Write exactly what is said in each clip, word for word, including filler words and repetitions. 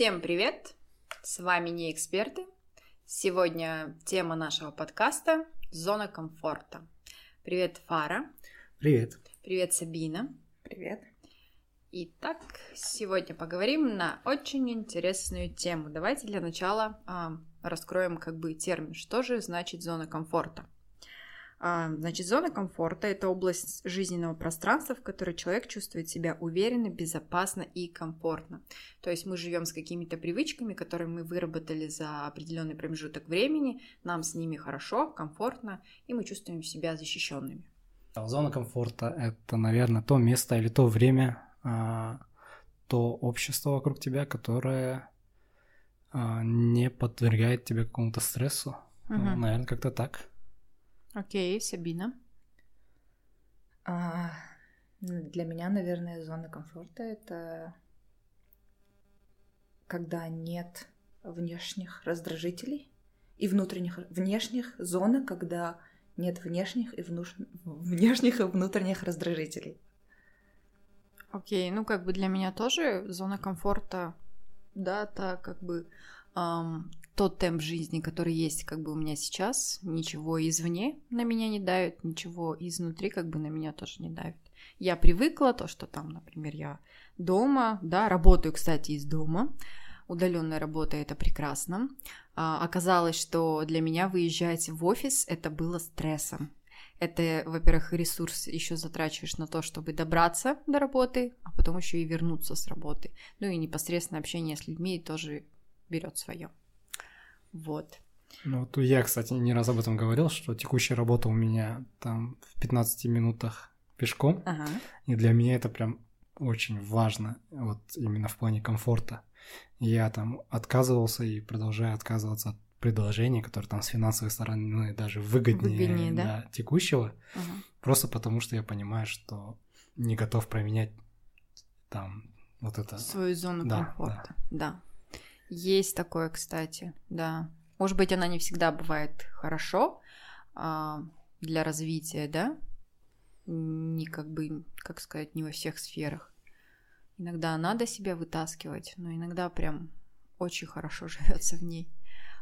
Всем привет! С вами не эксперты. Сегодня тема нашего подкаста «Зона комфорта». Привет, Фара. Привет. Привет, Сабина. Привет. Итак, сегодня поговорим на очень интересную тему. Давайте для начала а, раскроем как бы термин. Что же значит зона комфорта? А, значит, зона комфорта – это область жизненного пространства, в которой человек чувствует себя уверенно, безопасно и комфортно. То есть мы живем с какими-то привычками, которые мы выработали за определенный промежуток времени, нам с ними хорошо, комфортно, и мы чувствуем себя защищенными. Зона комфорта – это, наверное, то место или то время, то общество вокруг тебя, которое не подвергает тебе какому-то стрессу. Угу. Наверное, как-то так. Окей, Сабина. А, для меня, наверное, зона комфорта – это когда нет внешних раздражителей и внутренних внешних зон, когда нет внешних и, внуш... внешних и внутренних раздражителей. Окей, okay, ну как бы для меня тоже зона комфорта, да, это как бы эм, тот темп жизни, который есть как бы у меня сейчас, ничего извне на меня не давит, ничего изнутри как бы на меня тоже не давит. Я привыкла, то, что там, например, я дома, да, работаю, кстати, из дома, удаленная работа, это прекрасно. А, оказалось, что для меня выезжать в офис, это было стрессом. Это, во-первых, ресурс еще затрачиваешь на то, чтобы добраться до работы, а потом еще и вернуться с работы. Ну и непосредственно общение с людьми тоже берет свое. Вот. Ну вот я, кстати, не раз об этом говорил, что текущая работа у меня там в пятнадцати минутах пешком. Ага. И для меня это прям очень важно, вот именно в плане комфорта. Я там отказывался и продолжаю отказываться от предложение, которое там с финансовой стороны даже выгоднее, выгоднее да? для текущего, угу. Просто потому что я понимаю, что не готов променять там вот это... Свою зону да, комфорта, да. да. Есть такое, кстати, да. Может быть, она не всегда бывает хорошо а, для развития, да? Не как бы, как сказать, не во всех сферах. Иногда надо себя вытаскивать, но иногда прям очень хорошо живется в ней.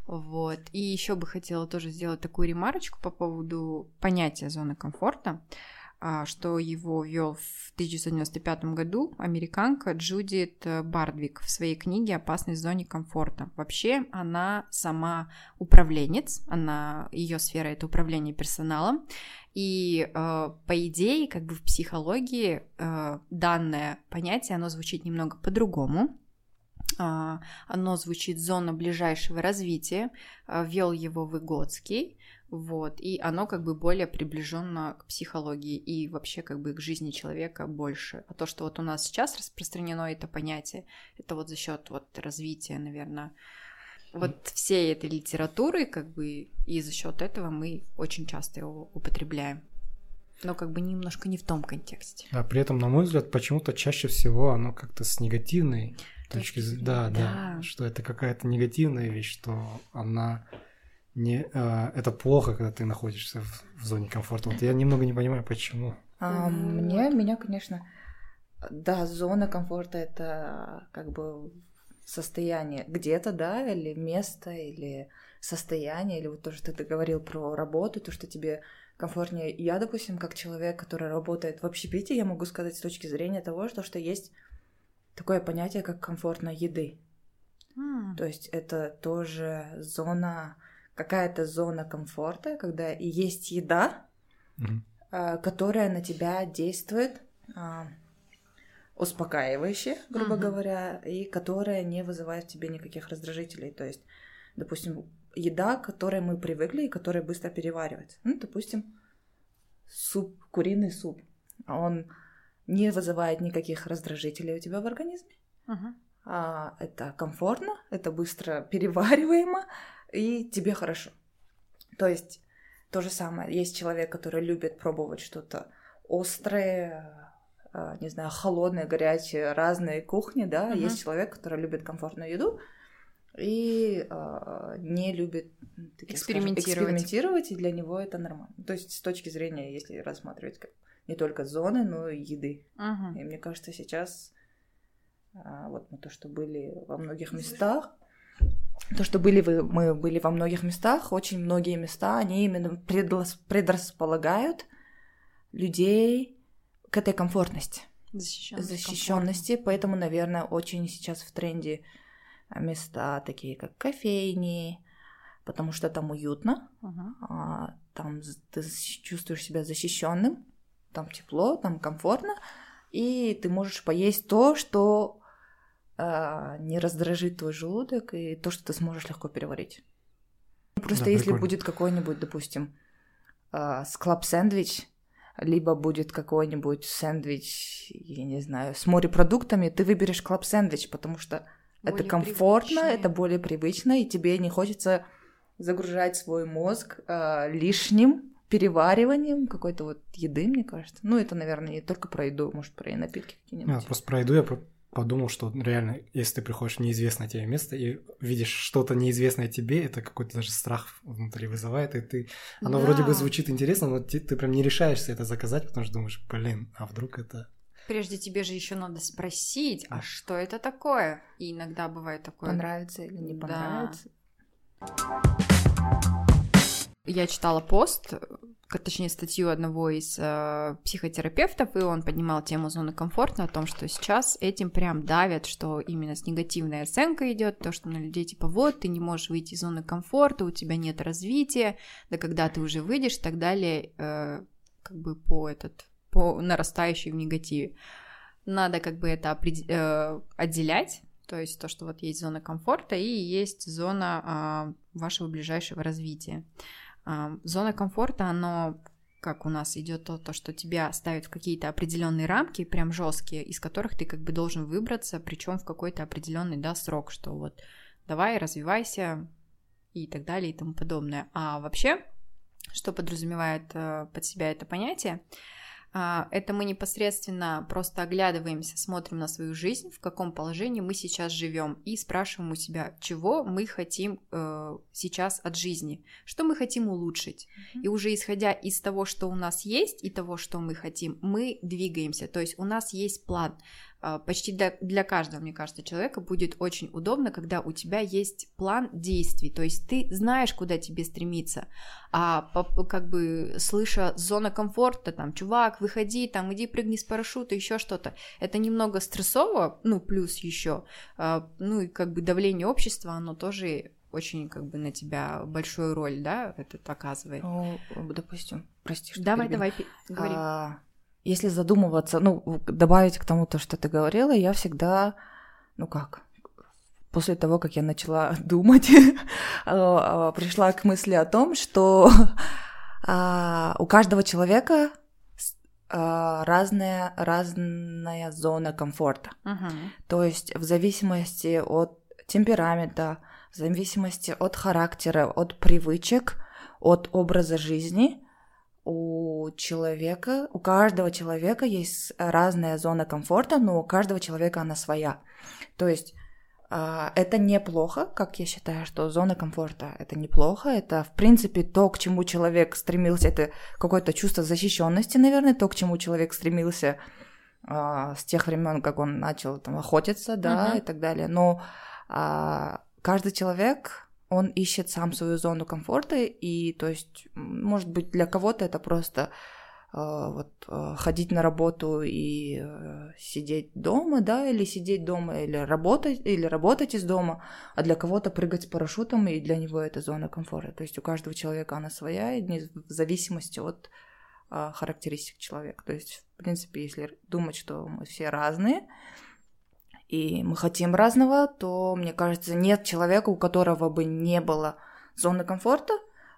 Вот. И еще бы хотела тоже сделать такую ремарочку по поводу понятия зоны комфорта, что его ввел в тысяча девятьсот девяносто пятом году американка Джудит Бардвик в своей книге «Опасность в зоне комфорта». Вообще она сама управленец, она, ее сфера – это управление персоналом, и по идее, как бы в психологии данное понятие, оно звучит немного по-другому. Оно звучит «зона ближайшего развития», ввел его Выготский, вот, и оно как бы более приближенно к психологии и вообще как бы к жизни человека больше. А то, что вот у нас сейчас распространено это понятие, это вот за счет вот развития, наверное, вот всей этой литературы, как бы, и за счет этого мы очень часто его употребляем. Но как бы немножко не в том контексте. Да, при этом, на мой взгляд, почему-то чаще всего оно как-то с негативной точки зрения. Да, да, да, что это какая-то негативная вещь, что она не... Э, это плохо, когда ты находишься в, в зоне комфорта. Вот я немного не понимаю, почему. А, мне, меня, конечно... Да, зона комфорта — это как бы состояние где-то, да, или место, или состояние, или вот то, что ты говорил про работу, то, что тебе... комфортнее. Я, допустим, как человек, который работает в общепите, я могу сказать с точки зрения того, что, что есть такое понятие, как комфортной еды. Mm. То есть это тоже зона, какая-то зона комфорта, когда и есть еда, mm. которая на тебя действует успокаивающе, грубо mm-hmm. говоря, и которая не вызывает в тебе никаких раздражителей. То есть, допустим, еда, к которой мы привыкли и которая быстро переваривается. Ну, допустим, суп, куриный суп. Он не вызывает никаких раздражителей у тебя в организме. Uh-huh. А, это комфортно, это быстро перевариваемо, и тебе хорошо. То есть то же самое. Есть человек, который любит пробовать что-то острое, не знаю, холодное, горячее, разные кухни, да. Uh-huh. Есть человек, который любит комфортную еду, и э, не любит так, экспериментировать. Скажем, экспериментировать, и для него это нормально. То есть с точки зрения, если рассматривать как не только зоны, но и еды. Ага. И мне кажется, сейчас Вот мы то, что были во многих местах, то, что были вы, мы были во многих местах, очень многие места, они именно предрасполагают людей к этой комфортности, защищенности, защищенности. Поэтому, наверное, очень сейчас в тренде места такие, как кофейни, потому что там уютно, uh-huh. там ты чувствуешь себя защищенным, там тепло, там комфортно, и ты можешь поесть то, что не раздражит твой желудок, и то, что ты сможешь легко переварить. Просто да, если прикольно. Будет какой-нибудь, допустим, склаб-сэндвич, либо будет какой-нибудь сэндвич, я не знаю, с морепродуктами, ты выберешь клаб-сэндвич, потому что более это комфортно, привычнее. Это более привычно, и тебе не хочется загружать свой мозг э, лишним перевариванием какой-то вот еды, мне кажется. Ну, это, наверное, не только про еду, может, про и напитки какие-нибудь. А, просто про еду я подумал, что реально, если ты приходишь в неизвестное тебе место и видишь что-то неизвестное тебе, это какой-то даже страх внутри вызывает, и ты... Оно да. вроде бы звучит интересно, но ты, ты прям не решаешься это заказать, потому что думаешь, блин, а вдруг это... Прежде тебе же еще надо спросить, а что это такое? И иногда бывает такое... Понравится или не понравится? Да. Я читала пост, точнее статью одного из э, психотерапевтов, и он поднимал тему зоны комфорта о том, что сейчас этим прям давят, что именно с негативной оценкой идет, то, что на людей типа вот, ты не можешь выйти из зоны комфорта, у тебя нет развития, да когда ты уже выйдешь и так далее, э, как бы по, этот, по нарастающей в негативе. Надо как бы это опред... э, отделять, то есть то, что вот есть зона комфорта и есть зона э, вашего ближайшего развития. Зона комфорта, оно как у нас идет то, то, что тебя ставят в какие-то определенные рамки, прям жесткие, из которых ты как бы должен выбраться, причем в какой-то определенный да, срок, что вот давай, развивайся и так далее и тому подобное. А вообще, что подразумевает под себя это понятие, это мы непосредственно просто оглядываемся, смотрим на свою жизнь, в каком положении мы сейчас живем, и спрашиваем у себя, чего мы хотим э, сейчас от жизни, что мы хотим улучшить. Mm-hmm. И уже исходя из того, что у нас есть, и того, что мы хотим, мы двигаемся. То есть у нас есть план. Э, почти для, для каждого, мне кажется, человека будет очень удобно, когда у тебя есть план действий. То есть ты знаешь, куда тебе стремиться. А по, как бы слыша зона комфорта, там, чувак, выходи, там, иди прыгни с парашюта, еще что-то. Это немного стрессово, ну, плюс еще, ну, и как бы давление общества, оно тоже очень, как бы, на тебя большую роль, да, это оказывает. Ну, допустим, прости, что давай, перебил. Давай, говори. А, если задумываться, ну, добавить к тому, то, что ты говорила, я всегда, ну, как, после того, как я начала думать, пришла к мысли о том, что у каждого человека Разная, разная зона комфорта. Uh-huh. То есть в зависимости от темперамента, в зависимости от характера, от привычек, от образа жизни у человека, у каждого человека есть разная зона комфорта, но у каждого человека она своя. То есть это неплохо, как я считаю, что зона комфорта — это неплохо, это, в принципе, то, к чему человек стремился, это какое-то чувство защищенности, наверное, то, к чему человек стремился а, с тех времен, как он начал там, охотиться, да, uh-huh. и так далее, но а, каждый человек, он ищет сам свою зону комфорта, и, то есть, может быть, для кого-то это просто... Вот, ходить на работу и сидеть дома, да, или сидеть дома, или работать, или работать из дома, а для кого-то прыгать с парашютом, и для него это зона комфорта. То есть у каждого человека она своя, и в зависимости от а, характеристик человека. То есть, в принципе, если думать, что мы все разные, и мы хотим разного, то, мне кажется, нет человека, у которого бы не было зоны комфорта,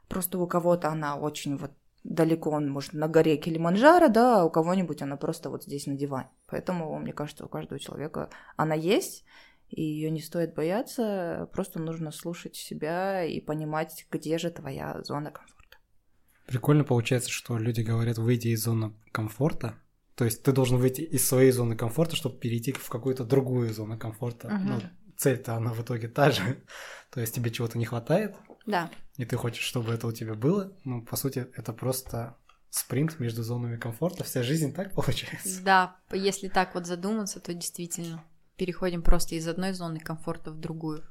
просто у кого-то она очень вот далеко он, может, на горе Килиманджаро, да, а у кого-нибудь она просто вот здесь на диване. Поэтому, мне кажется, у каждого человека она есть, и ее не стоит бояться, просто нужно слушать себя и понимать, где же твоя зона комфорта. Прикольно получается, что люди говорят, выйди из зоны комфорта, то есть ты должен выйти из своей зоны комфорта, чтобы перейти в какую-то другую зону комфорта. Uh-huh. Ну, цель-то она в итоге та же, то есть тебе чего-то не хватает. Да. И ты хочешь, чтобы это у тебя было, ну, по сути, это просто спринт между зонами комфорта, вся жизнь так получается. Да, если так вот задуматься, то действительно. переходим просто из одной зоны комфорта в другую.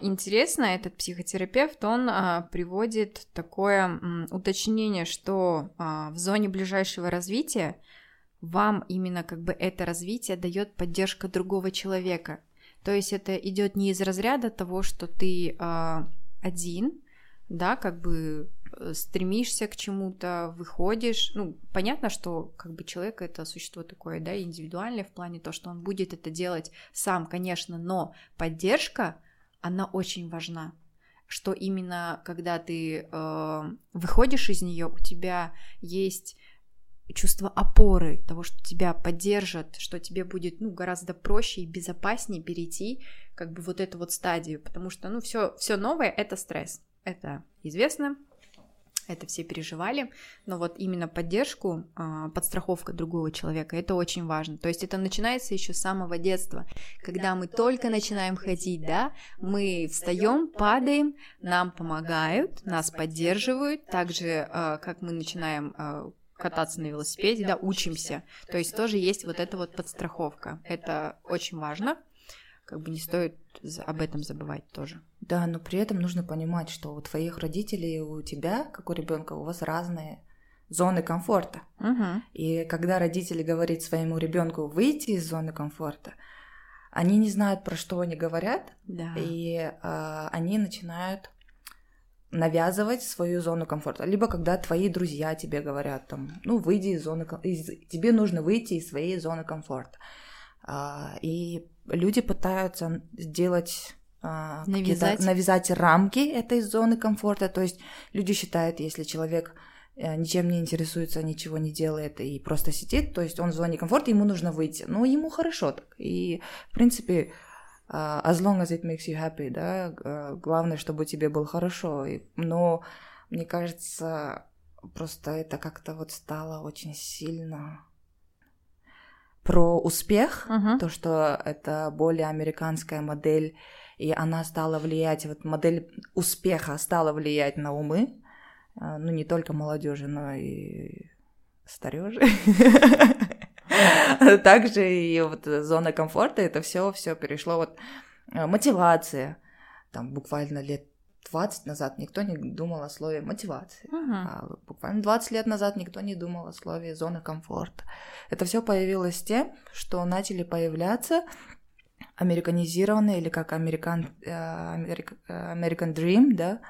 Интересно, этот психотерапевт, он а, приводит такое м, уточнение, что а, в зоне ближайшего развития вам именно как бы это развитие дает поддержка другого человека. То есть это идет не из разряда того, что ты а, один, да, как бы стремишься к чему-то, выходишь. Ну, понятно, что как бы человек — это существо такое, да, индивидуальное в плане того, что он будет это делать сам, конечно, но поддержка, она очень важна, что именно когда ты э, выходишь из нее, у тебя есть чувство опоры, того, что тебя поддержат, что тебе будет, ну, гораздо проще и безопаснее перейти как бы вот эту вот стадию, потому что, ну, все, все новое — это стресс, это известно, это все переживали, но вот именно поддержку, подстраховка другого человека, это очень важно. То есть это начинается еще с самого детства, когда мы только начинаем ходить, да, мы встаем, падаем, нам помогают, нас поддерживают, так же, как мы начинаем кататься на велосипеде, да, учимся. То есть тоже есть вот эта вот подстраховка, это очень важно. Как бы не стоит об этом забывать тоже. Да, но при этом нужно понимать, что у твоих родителей, у тебя, как у ребенка, у вас разные зоны комфорта. Угу. И когда родители говорят своему ребенку выйти из зоны комфорта, они не знают, про что они говорят, да. и э, они начинают навязывать свою зону комфорта. Либо когда твои друзья тебе говорят, там, ну, выйди из зоны комфорта, тебе нужно выйти из своей зоны комфорта. И люди пытаются сделать навязать. навязать рамки этой зоны комфорта. То есть люди считают, если человек ничем не интересуется, ничего не делает и просто сидит, то есть он в зоне комфорта, ему нужно выйти. Но ему хорошо так. И в принципе, as long as it makes you happy, да, главное, чтобы тебе было хорошо. Но мне кажется, просто это как-то вот стало очень сильно... про успех, uh-huh. то, что это более американская модель, и она стала влиять, вот модель успеха стала влиять на умы, ну, не только молодежи, но и старёжи. Также и вот зона комфорта, это все все перешло, вот мотивация, там буквально лет двадцать назад никто не думал о слове мотивации, uh-huh. а буквально двадцать лет назад никто не думал о слове зона комфорта. Это все появилось тем, что начали появляться американизированные, или как American, American Dream, да,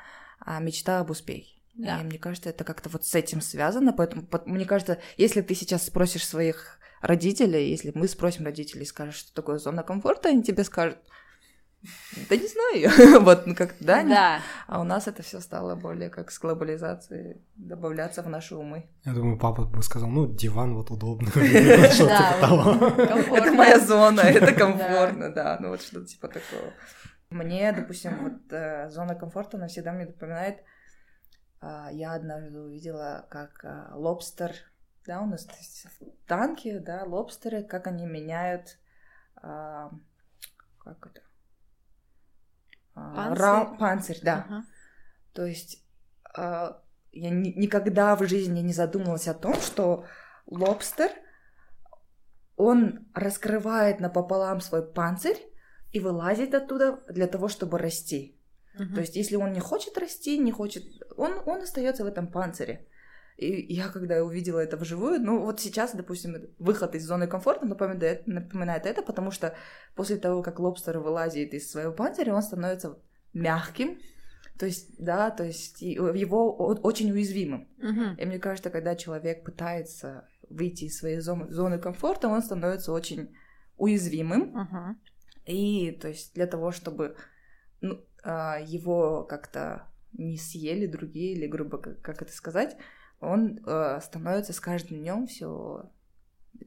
мечта об успехе. Yeah. И мне кажется, это как-то вот с этим связано, поэтому мне кажется, если ты сейчас спросишь своих родителей, если мы спросим родителей, скажешь, что такое зона комфорта, они тебе скажут: да не знаю, вот как-то, да? Да. А у нас это все стало более как с глобализацией добавляться в наши умы. Я думаю, папа бы сказал, ну, диван вот удобно. Это моя зона, это комфортно, да, ну вот что-то типа такого. Мне, допустим, вот зона комфорта, она всегда мне напоминает, я однажды увидела, как лобстер, да, у нас танки, да, лобстеры, как они меняют, как это? Панцирь, Ра- панцирь да. Uh-huh. То есть э, я ни- никогда в жизни не задумывалась о том, что лобстер, он раскрывает напополам свой панцирь и вылазит оттуда для того, чтобы расти. Uh-huh. То есть если он не хочет расти, не хочет, он, он остается в этом панцире. И я, когда увидела это вживую, ну вот сейчас, допустим, выход из зоны комфорта напоминает, напоминает это, потому что после того, как лобстер вылазит из своего панциря, он становится мягким, то есть, да, то есть его очень уязвимым. Uh-huh. И мне кажется, когда человек пытается выйти из своей зоны, зоны комфорта, он становится очень уязвимым. Uh-huh. И, то есть, для того, чтобы ну, его как-то не съели другие, или, грубо как это сказать... он э, становится с каждым днем все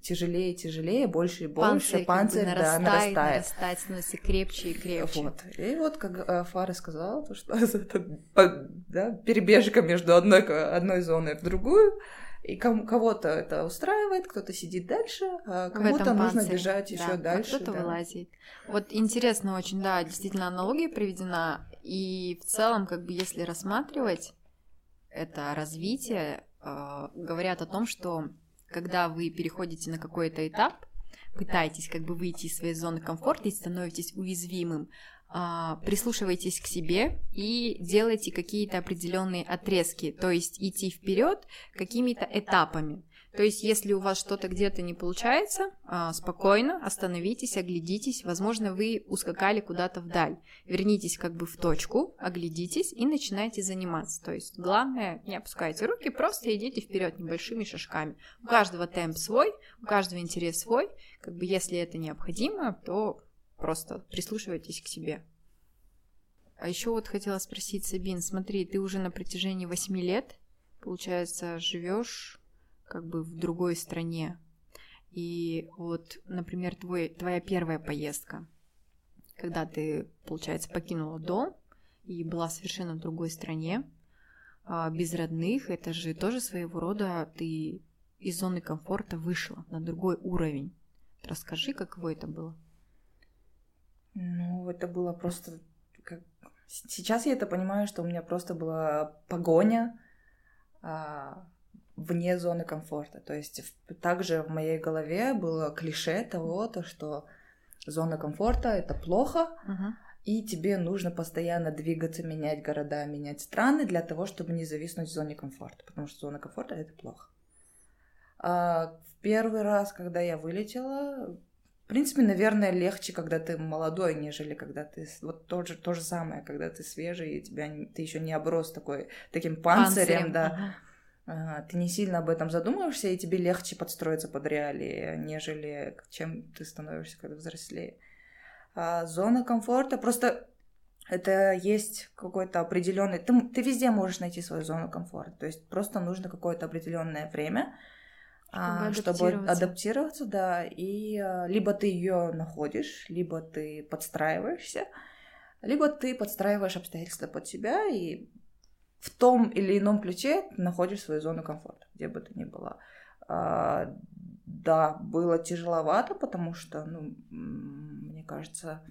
тяжелее и тяжелее, больше и больше. Панцирь, панцирь как бы нарастает, да, нарастает. нарастает, становится крепче и крепче. Вот. И вот, как э, Фара сказала, то, что да, перебежка между одной, одной зоной в другую, и ком- кого-то это устраивает, кто-то сидит дальше, а кому-то нужно бежать еще да, дальше. А кто-то да. вылазит. Вот интересно очень, да, действительно аналогия приведена, и в целом, как бы, если рассматривать это развитие, э, говорят о том, что когда вы переходите на какой-то этап, пытаетесь как бы выйти из своей зоны комфорта и становитесь уязвимым, прислушивайтесь к себе и делайте какие-то определенные отрезки, то есть идти вперед какими-то этапами. То есть, если у вас что-то где-то не получается, спокойно остановитесь, оглядитесь, возможно, вы ускакали куда-то вдаль, вернитесь как бы в точку, оглядитесь и начинайте заниматься. То есть, главное, не опускайте руки, просто идите вперед небольшими шажками. У каждого темп свой, у каждого интерес свой, как бы если это необходимо, то просто прислушивайтесь к себе. А еще вот хотела спросить, Сабин, смотри, ты уже на протяжении восьми лет, получается, живешь как бы в другой стране. И вот, например, твой, твоя первая поездка, когда ты, получается, покинула дом и была совершенно в другой стране, без родных, это же тоже своего рода ты из зоны комфорта вышла на другой уровень. Расскажи, каково это было? Ну, это было просто... Как... Сейчас я это понимаю, что у меня просто была погоня, вне зоны комфорта. То есть также в моей голове было клише того, то, что зона комфорта — это плохо, uh-huh. и тебе нужно постоянно двигаться, менять города, менять страны для того, чтобы не зависнуть в зоне комфорта, потому что зона комфорта — это плохо. А в первый раз, когда я вылетела, в принципе, наверное, легче, когда ты молодой, нежели когда ты... Вот то же, то же самое, когда ты свежий, и тебя, ты еще не оброс такой, таким панцирем, панцирем. Да. Uh-huh. Ты не сильно об этом задумываешься, и тебе легче подстроиться под реалии, нежели чем ты становишься, когда взрослее. А зона комфорта, просто это есть какой-то определенный... Ты, ты везде можешь найти свою зону комфорта, то есть просто нужно какое-то определенное время, чтобы, чтобы адаптироваться. адаптироваться, да, и либо ты ее находишь, либо ты подстраиваешься, либо ты подстраиваешь обстоятельства под себя и... В том или ином ключе находишь свою зону комфорта, где бы ты ни была. А, да, было тяжеловато, потому что, ну, мне кажется,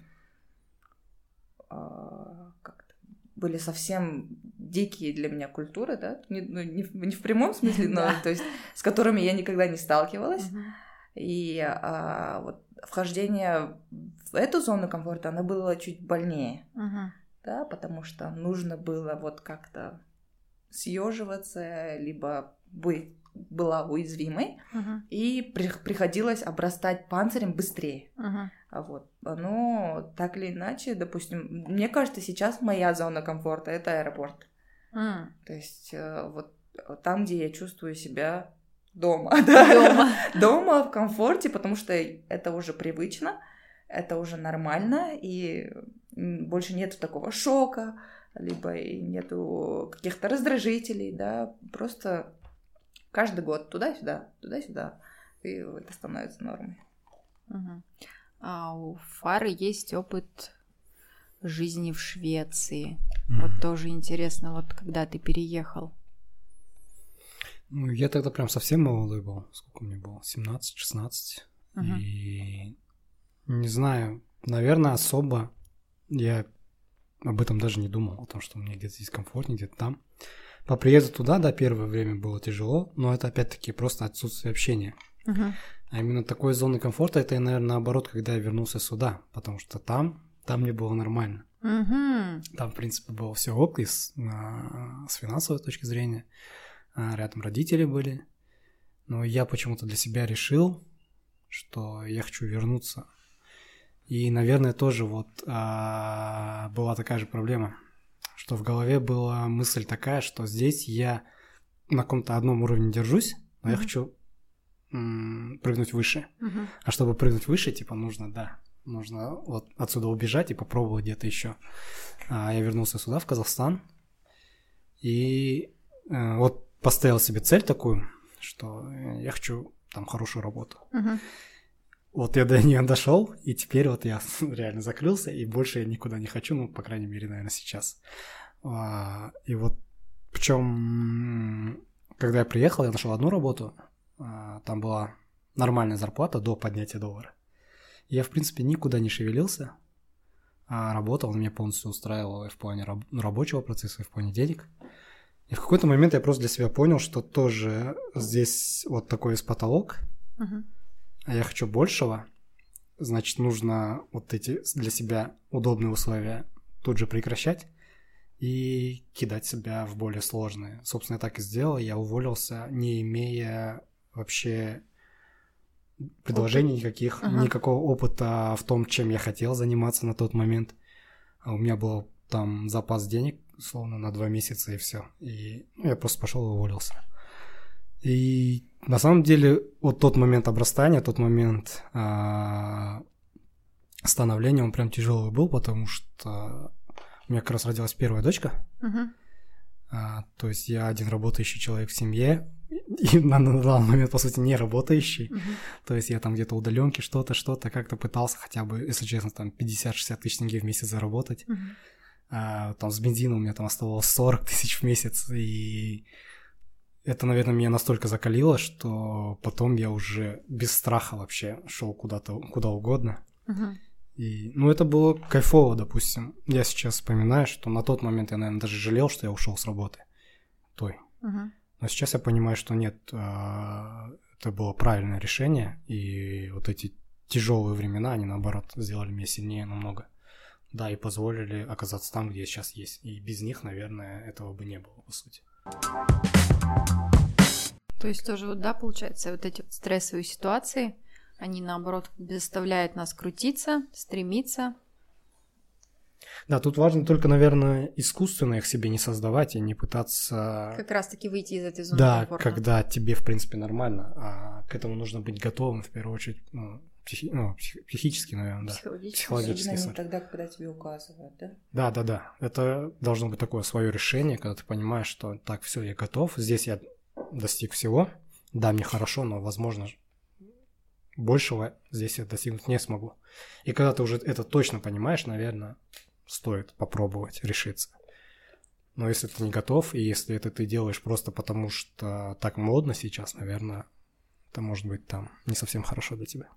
а, как-то были совсем дикие для меня культуры, да, не, ну, не, в, не в прямом смысле, но то есть с которыми я никогда не сталкивалась. И а, вот вхождение в эту зону комфорта, оно было чуть больнее. Да, потому что нужно было вот как-то съеживаться, либо бы была уязвимой, uh-huh. и при- приходилось обрастать панцирем быстрее. Uh-huh. Вот. Но так или иначе, допустим, мне кажется, сейчас моя зона комфорта — это аэропорт. Uh-huh. То есть вот там, где я чувствую себя дома. Дома. Дома, в комфорте, потому что это уже привычно, это уже нормально, и больше нету такого шока, либо и нету каких-то раздражителей, да, просто каждый год туда-сюда, туда-сюда, и это становится нормой. Угу. А у Фары есть опыт жизни в Швеции. Mm-hmm. Вот тоже интересно, вот когда ты переехал. Ну, я тогда прям совсем молодой был, сколько мне было, семнадцать-шестнадцать, угу. и не знаю, наверное, особо я об этом даже не думал, о том, что мне где-то здесь комфортнее, где-то там. По приезду туда, да, первое время было тяжело, но это опять-таки просто отсутствие общения. Uh-huh. А именно такой зоны комфорта, это, наверное, наоборот, когда я вернулся сюда, потому что там, там мне было нормально. Uh-huh. Там, в принципе, было все ок, и с, а, с финансовой точки зрения. А, рядом родители были. Но я почему-то для себя решил, что я хочу вернуться. И, наверное, тоже вот а, была такая же проблема, что в голове была мысль такая, что здесь я на каком-то одном уровне держусь, но mm-hmm. я хочу м- прыгнуть выше. Mm-hmm. А чтобы прыгнуть выше, типа, нужно, да, нужно вот отсюда убежать и попробовать где-то еще. А, я вернулся сюда, в Казахстан, и а, вот поставил себе цель такую, что я хочу там хорошую работу. Mm-hmm. Вот я до нее дошел, и теперь вот я реально закрылся, и больше я никуда не хочу, ну, по крайней мере, наверное, сейчас. А, и вот, причем, когда я приехал, я нашел одну работу, а, там была нормальная зарплата до поднятия доллара. Я, в принципе, никуда не шевелился, а работал, меня полностью устраивало и в плане раб- рабочего процесса, и в плане денег. И в какой-то момент я просто для себя понял, что тоже здесь вот такой есть потолок, uh-huh. а я хочу большего, значит, нужно вот эти для себя удобные условия тут же прекращать и кидать себя в более сложные. Собственно, я так и сделал, я уволился, не имея вообще предложений никаких, ага. никакого опыта в том, чем я хотел заниматься на тот момент. У меня был там запас денег, условно, на два месяца и все. И я просто пошел и уволился. И на самом деле вот тот момент обрастания, тот момент а, становления, он прям тяжелый был, потому что у меня как раз родилась первая дочка. Uh-huh. А, то есть я один работающий человек в семье, и на, на данный момент, по сути, не работающий. Uh-huh. То есть я там где-то удалёнки, что-то, что-то, как-то пытался хотя бы, если честно, там пятьдесят-шестьдесят тысяч тенге в месяц заработать. Uh-huh. а, там с бензина у меня там оставалось сорок тысяч в месяц, и... Это, наверное, меня настолько закалило, что потом я уже без страха вообще шел куда-то, куда угодно. Uh-huh. И, ну, это было кайфово, допустим. Я сейчас вспоминаю, что на тот момент я, наверное, даже жалел, что я ушел с работы той. Uh-huh. Но сейчас я понимаю, что нет, это было правильное решение, и вот эти тяжелые времена, они, наоборот, сделали меня сильнее намного. Да, и позволили оказаться там, где я сейчас есть. И без них, наверное, этого бы не было, по сути. То есть тоже, вот, да, получается, вот эти вот стрессовые ситуации, они, наоборот, заставляют нас крутиться, стремиться. Да, тут важно только, наверное, искусственно их себе не создавать и не пытаться... Как раз-таки выйти из этой зоны да, комфорта. Да, когда тебе, в принципе, нормально, а к этому нужно быть готовым, в первую очередь, ну, психи... ну, психически, наверное, да. Психологически. Психологически. Особенно не тогда, когда тебе указывают, да? Да, да, да. Это должно быть такое свое решение, когда ты понимаешь, что так, все, я готов, здесь я достиг всего, да, мне хорошо, но, возможно, большего здесь я достигнуть не смогу. И когда ты уже это точно понимаешь, наверное, стоит попробовать решиться. Но если ты не готов, и если это ты делаешь просто потому, что так модно сейчас, наверное, это может быть там не совсем хорошо для тебя.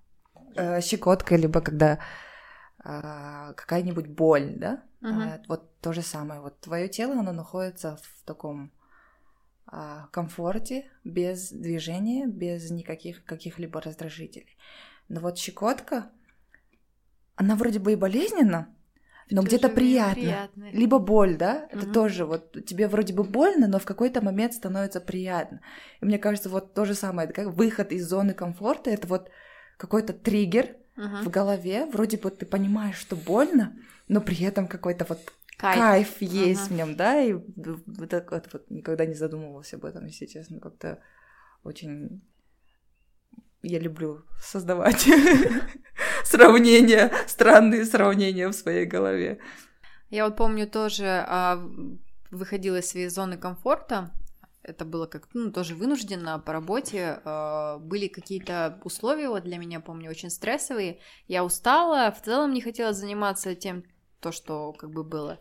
Щекотка, либо когда а, какая-нибудь боль, да? Uh-huh. А, вот то же самое. Вот твое тело, оно находится в таком комфорте, без движения, без никаких каких-либо раздражителей. Но вот щекотка, она вроде бы и болезненна, но это где-то приятно. приятно. Либо боль, да? Угу. Это тоже вот тебе вроде бы больно, но в какой-то момент становится приятно. И мне кажется, вот то же самое, как выход из зоны комфорта, это вот какой-то триггер угу. в голове, вроде бы ты понимаешь, что больно, но при этом какой-то вот Кайф, Кайф есть ага. в нем, да, и вот так вот, вот никогда не задумывалась об этом, если честно, как-то очень... Я люблю создавать сравнения, странные сравнения в своей голове. Я вот помню тоже, выходила из своей зоны комфорта, это было как, ну, тоже вынужденно по работе, были какие-то условия, вот для меня, помню, очень стрессовые, я устала, в целом не хотела заниматься тем, то, что как бы было.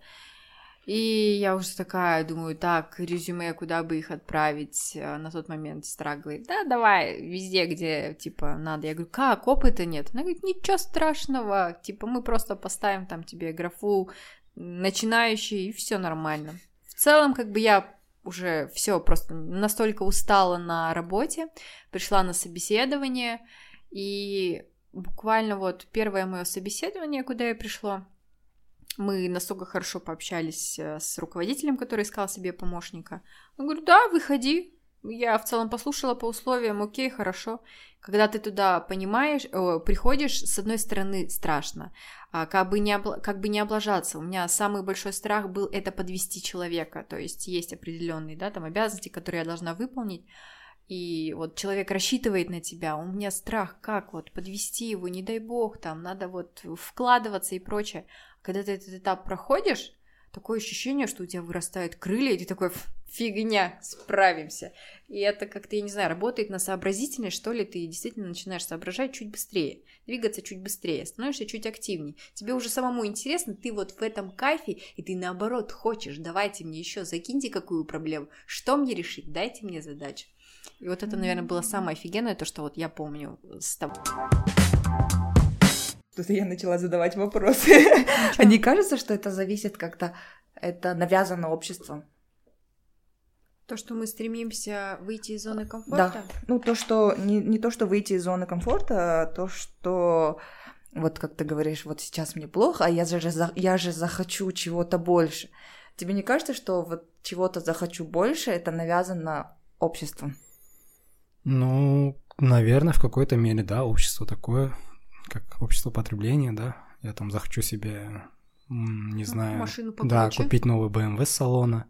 И я уже такая, думаю, так, резюме, куда бы их отправить? На тот момент сестра говорит, да, давай, везде, где, типа, надо. Я говорю, как, опыта нет? Она говорит, ничего страшного, типа, мы просто поставим там тебе графу начинающий, и все нормально. В целом, как бы я уже все просто настолько устала на работе, пришла на собеседование, и буквально вот первое мое собеседование, куда я пришла, мы настолько хорошо пообщались с руководителем, который искал себе помощника. Он говорит, да, выходи. Я в целом послушала по условиям, окей, хорошо. Когда ты туда понимаешь, о, приходишь, с одной стороны, страшно. А как бы не обла- как бы не облажаться. У меня самый большой страх был это подвести человека. То есть есть определенные, да, там обязанности, которые я должна выполнить. И вот человек рассчитывает на тебя, у меня страх, как вот подвести его, не дай бог, там надо вот вкладываться и прочее. Когда ты этот этап проходишь, такое ощущение, что у тебя вырастают крылья, и ты такой, фигня, справимся. И это как-то, я не знаю, работает на сообразительность, что ли, ты действительно начинаешь соображать чуть быстрее, двигаться чуть быстрее, становишься чуть активнее. Тебе уже самому интересно, ты вот в этом кайфе, и ты наоборот хочешь, давайте мне еще, закиньте какую проблему, что мне решить, дайте мне задачу. И вот это, наверное, было самое офигенное, то, что вот я помню с тобой. Тут я начала задавать вопросы. А не кажется, что это зависит как-то, это навязано обществом? То, что мы стремимся выйти из зоны комфорта? Да, ну то, что не, не то, что выйти из зоны комфорта, а то, что вот как ты говоришь, вот сейчас мне плохо, а я же, я же захочу чего-то больше. Тебе не кажется, что вот чего-то захочу больше, это навязано обществом? Ну, наверное, в какой-то мере, да, общество такое, как общество потребления, да. Я там захочу себе, не знаю, машину покруче. Да, купить новый бэ эм вэ с салона,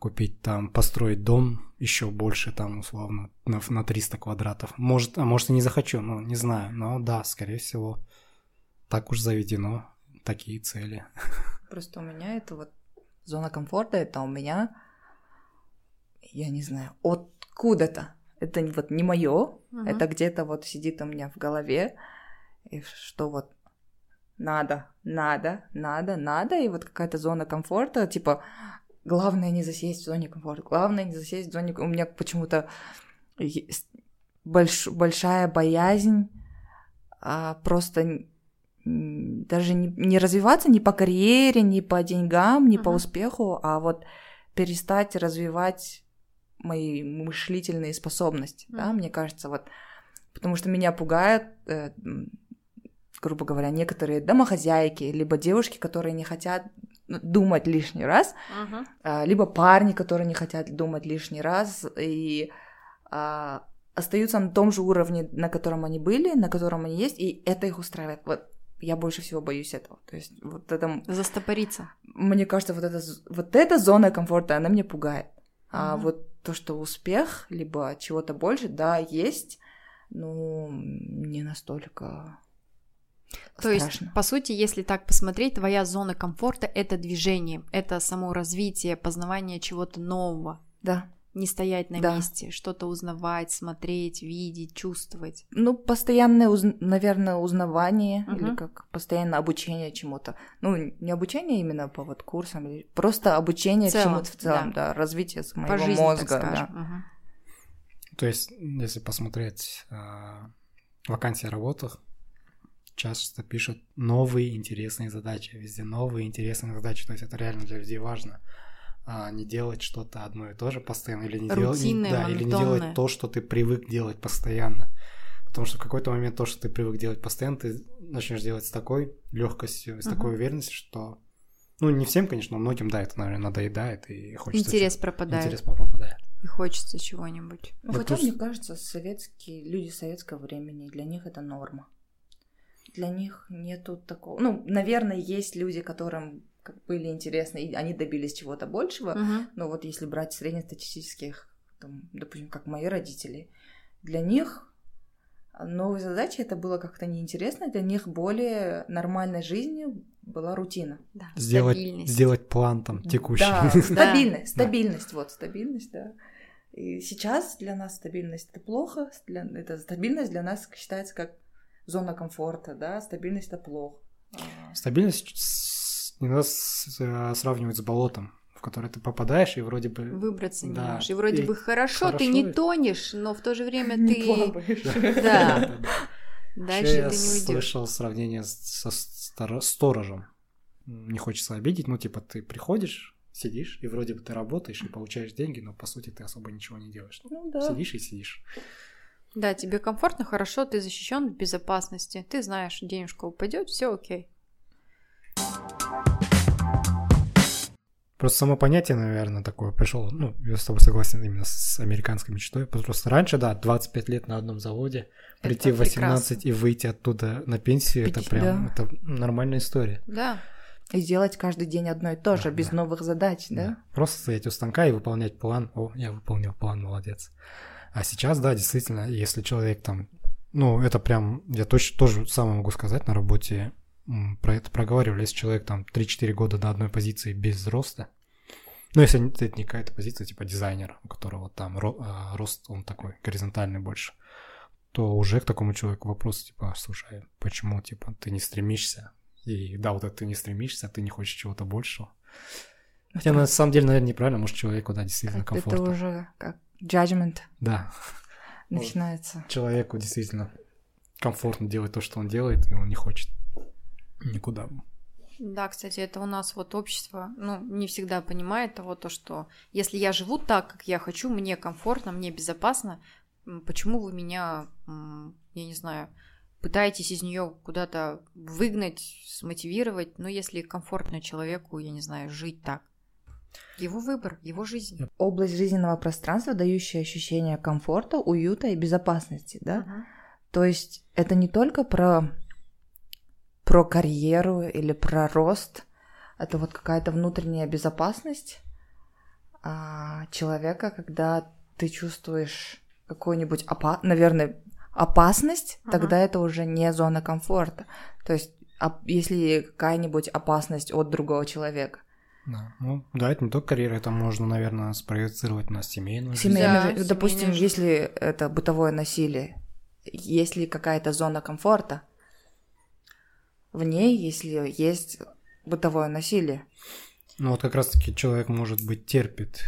купить там, построить дом еще больше там, условно, на триста квадратов. Может, а может и не захочу, ну, не знаю, но да, скорее всего, так уж заведено, такие цели. Просто у меня это вот зона комфорта, это у меня, я не знаю, откуда-то. Это вот не моё, uh-huh. это где-то вот сидит у меня в голове, и что вот надо, надо, надо, надо, и вот какая-то зона комфорта, типа, главное не засесть в зоне комфорта, главное не засесть в зоне... У меня почему-то больш... большая боязнь а, просто... даже не, не развиваться ни по карьере, ни по деньгам, ни uh-huh. по успеху, а вот перестать развивать мои мыслительные способности, uh-huh. да, мне кажется, вот, потому что меня пугают, э, грубо говоря, некоторые домохозяйки, либо девушки, которые не хотят думать лишний раз, uh-huh. э, либо парни, которые не хотят думать лишний раз, и... Э, остаются на том же уровне, на котором они были, на котором они есть, и это их устраивает. Вот я больше всего боюсь этого. То есть вот это... Застопориться. Мне кажется, вот, это, вот эта зона комфорта, она меня пугает. Mm-hmm. А вот то, что успех, либо чего-то больше, да, есть, но не настолько то страшно. Есть, по сути, если так посмотреть, твоя зона комфорта — это движение, это саморазвитие, познавание чего-то нового. Да. Не стоять на да. месте, что-то узнавать, смотреть, видеть, чувствовать. Ну, постоянное, уз... наверное, узнавание, угу. или как постоянное обучение чему-то. Ну, не обучение именно по вот курсам, просто обучение в целом, чему-то в целом, да, да развитие моего по жизни, мозга. Так скажем. Да. Угу. То есть, если посмотреть э, вакансии о работах, часто пишут новые интересные задачи, везде новые интересные задачи, то есть это реально для людей важно. А не делать что-то одно и то же постоянно, или не, дел... не, да, или не делать то, что ты привык делать постоянно. Потому что в какой-то момент то, что ты привык делать постоянно, ты начнешь делать с такой легкостью, с uh-huh. такой уверенностью, что... Ну, не всем, конечно, но многим, да, это, наверное, надоедает, и хочется... Интерес чего... пропадает. Интерес пропадает. И хочется чего-нибудь. Ну, хотя, плюс... мне кажется, советские люди советского времени, для них это норма. Для них нету такого... Ну, наверное, есть люди, которым... как были интересны, и они добились чего-то большего, uh-huh. но вот если брать среднестатистических, там, допустим, как мои родители, для них новые задачи, это было как-то неинтересно, для них более нормальной жизнью была рутина. Да. Сделать, сделать план там текущий. Да, стабильность, стабильность, вот, стабильность, да. И сейчас для нас стабильность – это плохо, это стабильность для нас считается как зона комфорта, да, стабильность – это плохо. Стабильность не надо сравнивать с болотом, в которое ты попадаешь, и вроде бы... Выбраться не да. можешь, и вроде и бы хорошо, хорошо, ты не тонешь, но в то же время не ты... плаваешь. Да. Дальше ты не уйдёшь. Я слышал сравнение со сторожем. Не хочется обидеть, ну типа ты приходишь, сидишь, и вроде бы ты работаешь и получаешь деньги, но по сути ты особо ничего не делаешь. Ну, да. Сидишь и сидишь. Да, тебе комфортно, хорошо, ты защищен в безопасности, ты знаешь, денежка упадет, все окей. Просто само понятие, наверное, такое пришло. Ну, я с тобой согласен именно с американской мечтой. Просто раньше, да, двадцать пять лет на одном заводе, это прийти в восемнадцать прекрасно. И выйти оттуда на пенсию, это прям да. это нормальная история. Да. И делать каждый день одно и то же, да, без да. новых задач, да? да? Просто стоять у станка и выполнять план. О, я выполнил план, молодец. А сейчас, да, действительно, если человек там... Ну, это прям... Я точно то же самое могу сказать на работе. Про это проговаривали, если человек там три-четыре года на одной позиции без роста, ну, если это не какая-то позиция типа дизайнера, у которого там ро- рост, он такой горизонтальный больше, то уже к такому человеку вопрос, типа, слушай, почему, типа, ты не стремишься? И да, вот это ты не стремишься, ты не хочешь чего-то большего. Хотя, это... на самом деле, наверное, неправильно, может, человеку, да, действительно как комфортно. Это уже как judgment. Да. Начинается. Человеку действительно комфортно делать то, что он делает, и он не хочет никуда. Да, кстати, это у нас вот общество, ну, не всегда понимает того, то, что если я живу так, как я хочу, мне комфортно, мне безопасно, почему вы меня, я не знаю, пытаетесь из нее куда-то выгнать, смотивировать, но если комфортно человеку, я не знаю, жить так. Его выбор, его жизнь. Область жизненного пространства, дающая ощущение комфорта, уюта и безопасности, да? Uh-huh. То есть это не только про, про карьеру или про рост, это вот какая-то внутренняя безопасность а, человека, когда ты чувствуешь какую-нибудь, опа- наверное, опасность, uh-huh. тогда это уже не зона комфорта. То есть а, если какая-нибудь опасность от другого человека. Да, ну да, это не только карьера, это можно, наверное, спроецировать на семейную жизнь. Семейную, да, допустим, семейную. Если это бытовое насилие, есть ли какая-то зона комфорта в ней, если есть бытовое насилие? Ну вот как раз-таки человек, может быть, терпит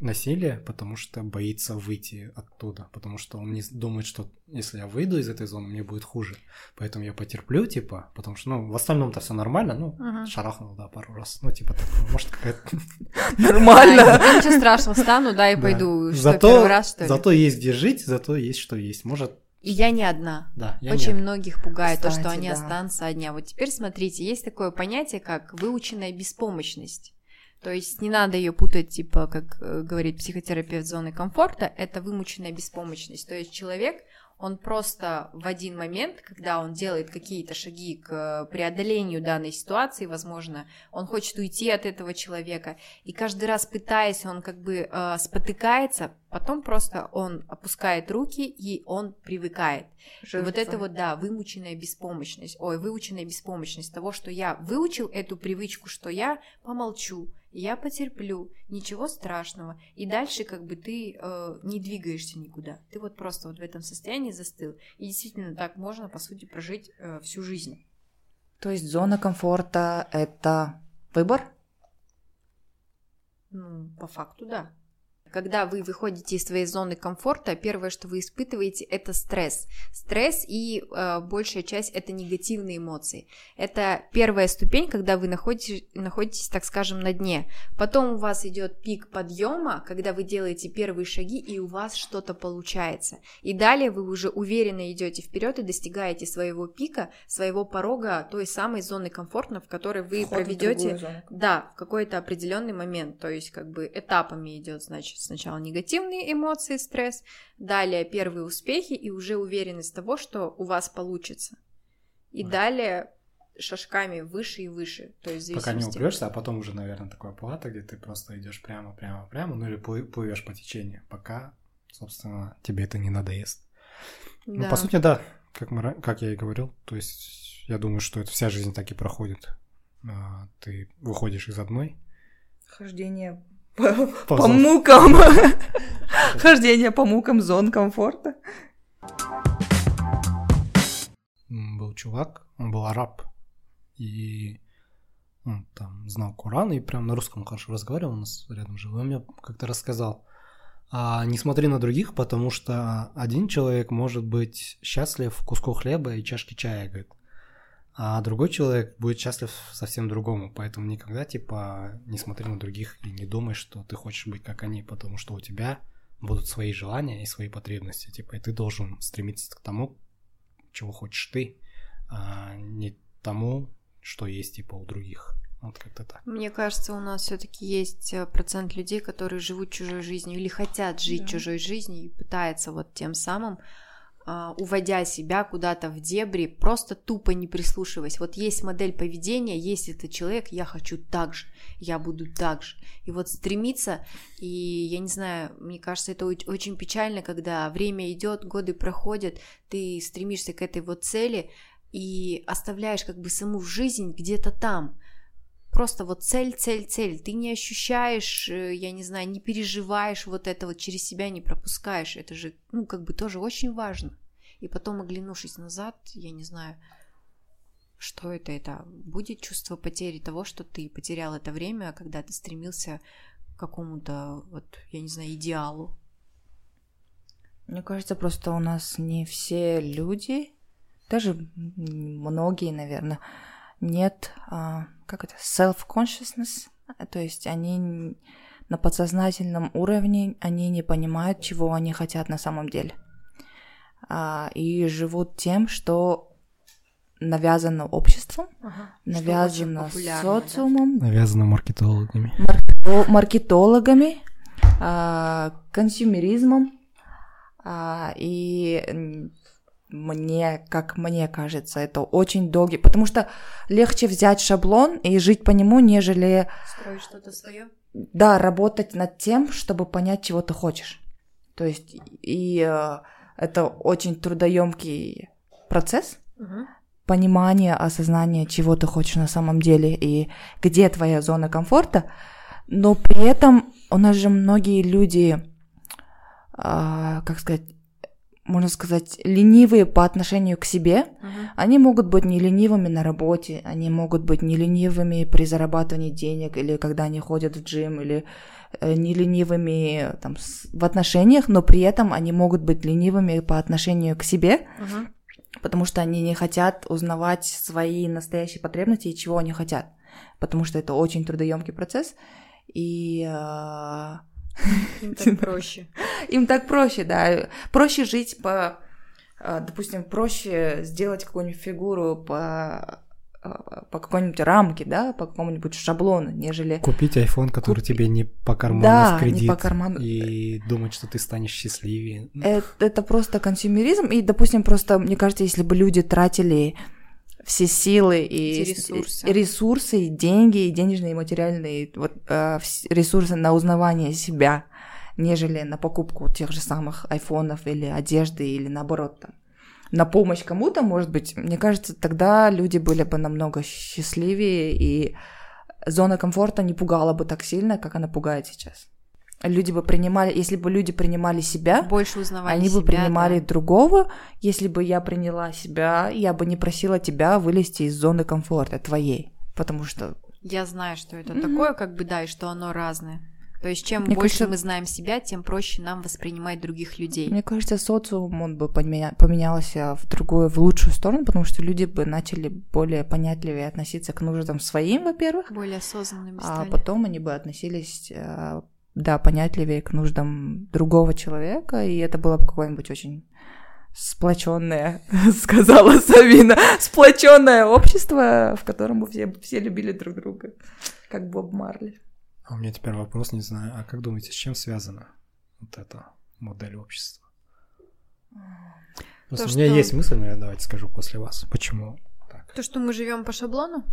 насилие, потому что боится выйти оттуда, потому что он не думает, что если я выйду из этой зоны, мне будет хуже, поэтому я потерплю, типа, потому что, ну, в остальном-то все нормально, ну, ага. шарахнул, да, пару раз, ну, типа, такое, может, какая-то... Нормально! Ничего страшного, встану, да, и пойду, что первый раз, что ли? Зато есть где жить, зато есть что есть, может... И я не одна. Да, я Очень не многих пугает Кстати, то, что они да. останутся одни. Вот теперь, смотрите, есть такое понятие, как выученная беспомощность. То есть не надо ее путать, типа, как говорит психотерапевт, зоны комфорта, это вымученная беспомощность. То есть человек, он просто в один момент, когда он делает какие-то шаги к преодолению данной ситуации, возможно, он хочет уйти от этого человека, и каждый раз, пытаясь, он как бы э, спотыкается, потом просто он опускает руки, и он привыкает. И вот это вот, да, вымученная беспомощность, ой, выученная беспомощность того, что я выучил эту привычку, что я помолчу, я потерплю, ничего страшного. И дальше как бы ты э, не двигаешься никуда. Ты вот просто вот в этом состоянии застыл. И действительно так можно, по сути, прожить э, всю жизнь. То есть зона комфорта – это выбор? Ну, по факту, да. Когда вы выходите из своей зоны комфорта, первое, что вы испытываете, это стресс. Стресс и э, большая часть это негативные эмоции. Это первая ступень, когда вы находитесь, находитесь, так скажем, на дне. Потом у вас идет пик подъема, когда вы делаете первые шаги и у вас что-то получается. И далее вы уже уверенно идете вперед и достигаете своего пика, своего порога, той самой зоны комфорта, в которой вы Вход проведете, да, в какой-то определенный момент. То есть как бы этапами идет, значит. Сначала негативные эмоции, стресс, далее первые успехи и уже уверенность того, что у вас получится. И да. далее шажками выше и выше. То есть пока не упрёшься, а потом уже, наверное, такая плата, где ты просто идешь прямо, прямо, прямо, ну или плывешь по течению, пока, собственно, тебе это не надоест. Да. Ну, по сути, да, как, мы, как я и говорил, то есть я думаю, что это вся жизнь так и проходит. Ты выходишь из одной. Хождение... По, по мукам. Хождение по мукам зон комфорта. Был чувак, он был араб. И он там знал Коран и прям на русском хорошо разговаривал, у нас рядом жил. Он мне как-то рассказал. А не смотри на других, потому что один человек может быть счастлив в куску хлеба и чашке чая, говорит. А другой человек будет счастлив совсем другому, поэтому никогда, типа, не смотри на других и не думай, что ты хочешь быть как они, потому что у тебя будут свои желания и свои потребности, типа, и ты должен стремиться к тому, чего хочешь ты, а не тому, что есть, типа, у других. Вот как-то так. Мне кажется, у нас все-таки есть процент людей, которые живут чужой жизнью или хотят жить да. чужой жизнью и пытаются вот тем самым уводя себя куда-то в дебри, просто тупо не прислушиваясь. Вот есть модель поведения, есть этот человек, я хочу так же, я буду так же. И вот стремиться, и я не знаю, мне кажется, это очень печально, когда время идет, годы проходят, ты стремишься к этой вот цели и оставляешь как бы саму жизнь где-то там. Просто вот цель, цель, цель. Ты не ощущаешь, я не знаю, не переживаешь вот это вот, через себя не пропускаешь. Это же, ну, как бы тоже очень важно. И потом, оглянувшись назад, я не знаю, что это, это будет чувство потери того, что ты потерял это время, когда ты стремился к какому-то, вот, я не знаю, идеалу. Мне кажется, просто у нас не все люди, даже многие, наверное, нет, как это, self-consciousness, то есть они на подсознательном уровне, они не понимают, чего они хотят на самом деле. И живут тем, что навязано обществом, ага. навязано социумом, да? навязано маркетологами, маркетологами, консюмеризмом. И мне, как мне кажется, это очень долгий, потому что легче взять шаблон и жить по нему, нежели строить что-то свое. Да, работать над тем, чтобы понять, чего ты хочешь. То есть и это очень трудоемкий процесс. Угу. Понимание, осознание, чего ты хочешь на самом деле и где твоя зона комфорта. Но при этом у нас же многие люди, э, как сказать, можно сказать, ленивые по отношению к себе. Uh-huh. Они могут быть не ленивыми на работе, они могут быть не ленивыми при зарабатывании денег или когда они ходят в джим, или э, не ленивыми там, с, в отношениях, но при этом они могут быть ленивыми по отношению к себе. Uh-huh. Потому что они не хотят узнавать свои настоящие потребности и чего они хотят, потому что это очень трудоемкий процесс, и э... им так проще. Им так проще, да, проще жить по, допустим, проще сделать какую-нибудь фигуру по по какой-нибудь рамке, да, по какому-нибудь шаблону, нежели... Купить айфон, который Куп... тебе не по карману, да, в кредит, не по карману, и думать, что ты станешь счастливее. Это, это просто консюмеризм, и, допустим, просто, мне кажется, если бы люди тратили все силы и ресурсы. ресурсы, и деньги, и денежные, и материальные вот, ресурсы на узнавание себя, нежели на покупку тех же самых айфонов или одежды, или наоборот, там, на помощь кому-то, может быть, мне кажется, тогда люди были бы намного счастливее, и зона комфорта не пугала бы так сильно, как она пугает сейчас. Люди бы принимали, если бы люди принимали себя, больше узнавали они себя, бы принимали, да, другого. Если бы я приняла себя, я бы не просила тебя вылезти из зоны комфорта твоей, потому что... Я знаю, что это mm-hmm. такое, как бы, да, и что оно разное. То есть, чем Мне больше кажется... мы знаем себя, тем проще нам воспринимать других людей. Мне кажется, социум, он бы поменя... поменялся в другую, в лучшую сторону, потому что люди бы начали более понятливее относиться к нуждам своим, во-первых. Более осознанными стали. А потом они бы относились, да, понятливее к нуждам другого человека, и это было бы какое-нибудь очень сплоченное, сказала Сабина, сплоченное общество, в котором бы все, все любили друг друга, как Боб Марли. А у меня теперь вопрос, не знаю, а как думаете, с чем связана вот эта модель общества? То, у меня что... есть мысль, но я давайте скажу после вас, почему так. То, что мы живем по шаблону?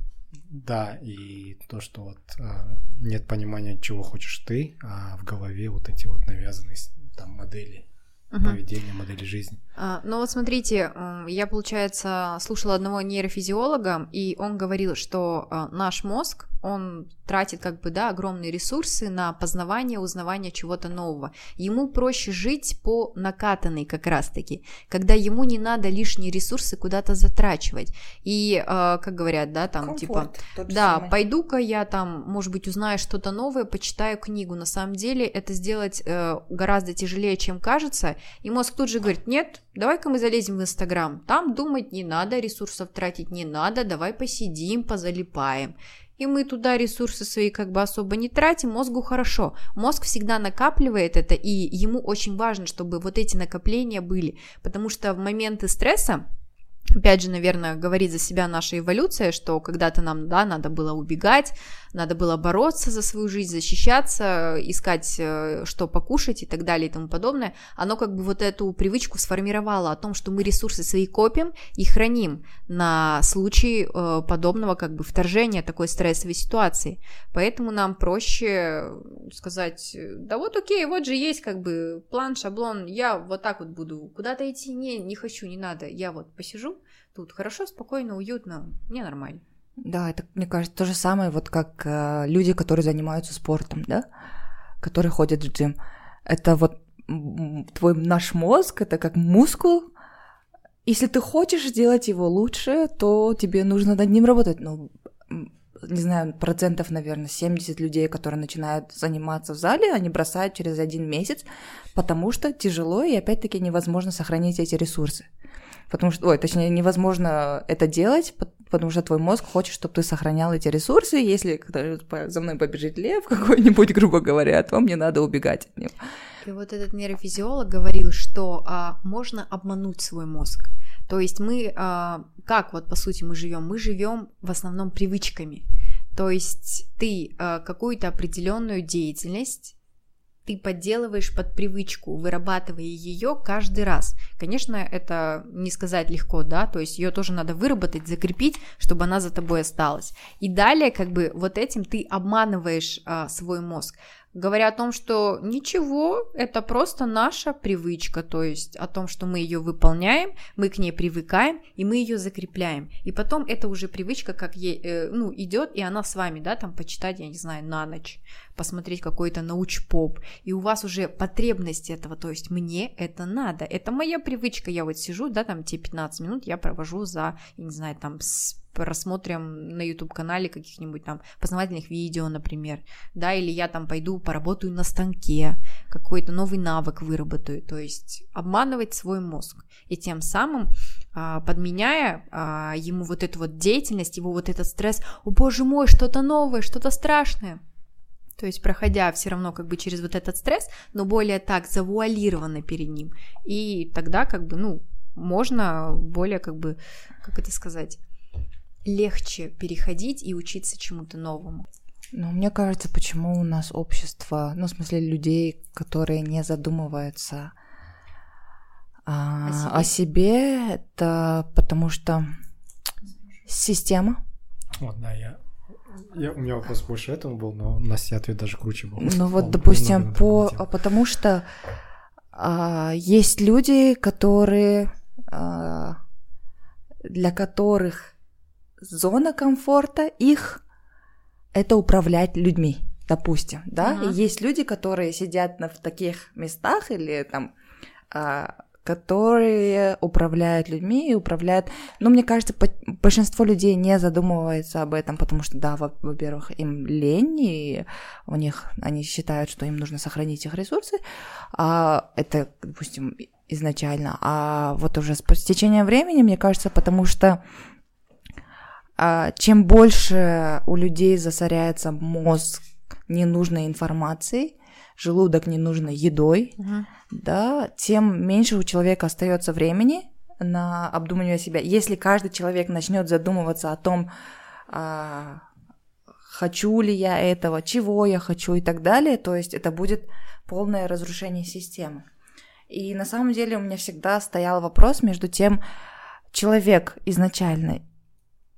Да, и то, что вот а, нет понимания, чего хочешь ты, а в голове вот эти вот навязанные там модели uh-huh. поведения, модели жизни. А, ну вот смотрите, я, получается, слушала одного нейрофизиолога, и он говорил, что наш мозг, он тратит, как бы, да, огромные ресурсы на познавание, узнавание чего-то нового. Ему проще жить по накатанной как раз-таки, когда ему не надо лишние ресурсы куда-то затрачивать. И, как говорят, да, там, комфорт, типа, да, самый. Пойду-ка я там, может быть, узнаю что-то новое, почитаю книгу. На самом деле это сделать гораздо тяжелее, чем кажется, и мозг тут же говорит, нет, давай-ка мы залезем в Instagram, там думать не надо, ресурсов тратить не надо, давай посидим, позалипаем. И мы туда ресурсы свои как бы особо не тратим, мозгу хорошо. Мозг всегда накапливает это, и ему очень важно, чтобы вот эти накопления были, потому что в моменты стресса, опять же, наверное, говорит за себя наша эволюция, что когда-то нам, да, надо было убегать, надо было бороться за свою жизнь, защищаться, искать, что покушать и так далее и тому подобное. Оно как бы вот эту привычку сформировало о том, что мы ресурсы свои копим и храним на случай подобного как бы вторжения такой стрессовой ситуации. Поэтому нам проще сказать, да вот окей, вот же есть как бы план, шаблон, я вот так вот буду куда-то идти, не, не хочу, не надо, я вот посижу, тут хорошо, спокойно, уютно, мне нормально. Да, это, мне кажется, то же самое, вот как э, люди, которые занимаются спортом, да, которые ходят в джим. Это вот твой наш мозг, это как мускул. Если ты хочешь сделать его лучше, то тебе нужно над ним работать. Ну, не знаю, процентов, наверное, семьдесят людей, которые начинают заниматься в зале, они бросают через один месяц, потому что тяжело и опять-таки невозможно сохранить эти ресурсы. потому что, ой, точнее, невозможно это делать, потому что твой мозг хочет, чтобы ты сохранял эти ресурсы, если за мной побежит лев какой-нибудь, грубо говоря, то мне надо убегать от него. И вот этот нейрофизиолог говорил, что а, можно обмануть свой мозг. То есть мы, а, как вот по сути мы живем? Мы живем в основном привычками. То есть ты а, какую-то определенную деятельность ты подделываешь под привычку, вырабатывая ее каждый раз. Конечно, это не сказать легко, да, то есть ее тоже надо выработать, закрепить, чтобы она за тобой осталась. И далее, как бы, вот этим ты обманываешь а, свой мозг, говоря о том, что ничего, это просто наша привычка, то есть о том, что мы ее выполняем, мы к ней привыкаем, и мы ее закрепляем. И потом это уже привычка, как ей, э, ну, идет, и она с вами, да, там, почитать, я не знаю, на ночь, посмотреть какой-то научпоп, и у вас уже потребность этого, то есть мне это надо, это моя привычка, я вот сижу, да, там, те пятнадцать минут я провожу за, я не знаю, там, с просмотрим на YouTube-канале каких-нибудь там познавательных видео, например, да, или я там пойду поработаю на станке, какой-то новый навык выработаю, то есть обманывать свой мозг, и тем самым а, подменяя а, ему вот эту вот деятельность, его вот этот стресс, о боже мой, что-то новое, что-то страшное, то есть проходя все равно как бы через вот этот стресс, но более так завуалированно перед ним, и тогда как бы, ну, можно более как бы, как это сказать, легче переходить и учиться чему-то новому. Ну, мне кажется, почему у нас общество, ну, в смысле людей, которые не задумываются а, о себе. о себе, это потому что система. Вот, да, я, я, у меня вопрос больше этому был, но у нас ответ даже круче был. Ну, вот, допустим, по, потому что а, есть люди, которые, а, для которых зона комфорта их – это управлять людьми, допустим, да? Uh-huh. И есть люди, которые сидят в таких местах или там, которые управляют людьми и управляют… Ну, мне кажется, большинство людей не задумывается об этом, потому что, да, во-первых, им лень, и у них, они считают, что им нужно сохранить их ресурсы, а это, допустим, изначально. А вот уже с течением времени, мне кажется, потому что чем больше у людей засоряется мозг ненужной информацией, желудок ненужной едой, uh-huh. да, тем меньше у человека остается времени на обдумывание себя. Если каждый человек начнет задумываться о том, а, хочу ли я этого, чего я хочу и так далее, то есть это будет полное разрушение системы. И на самом деле у меня всегда стоял вопрос между тем, человек изначально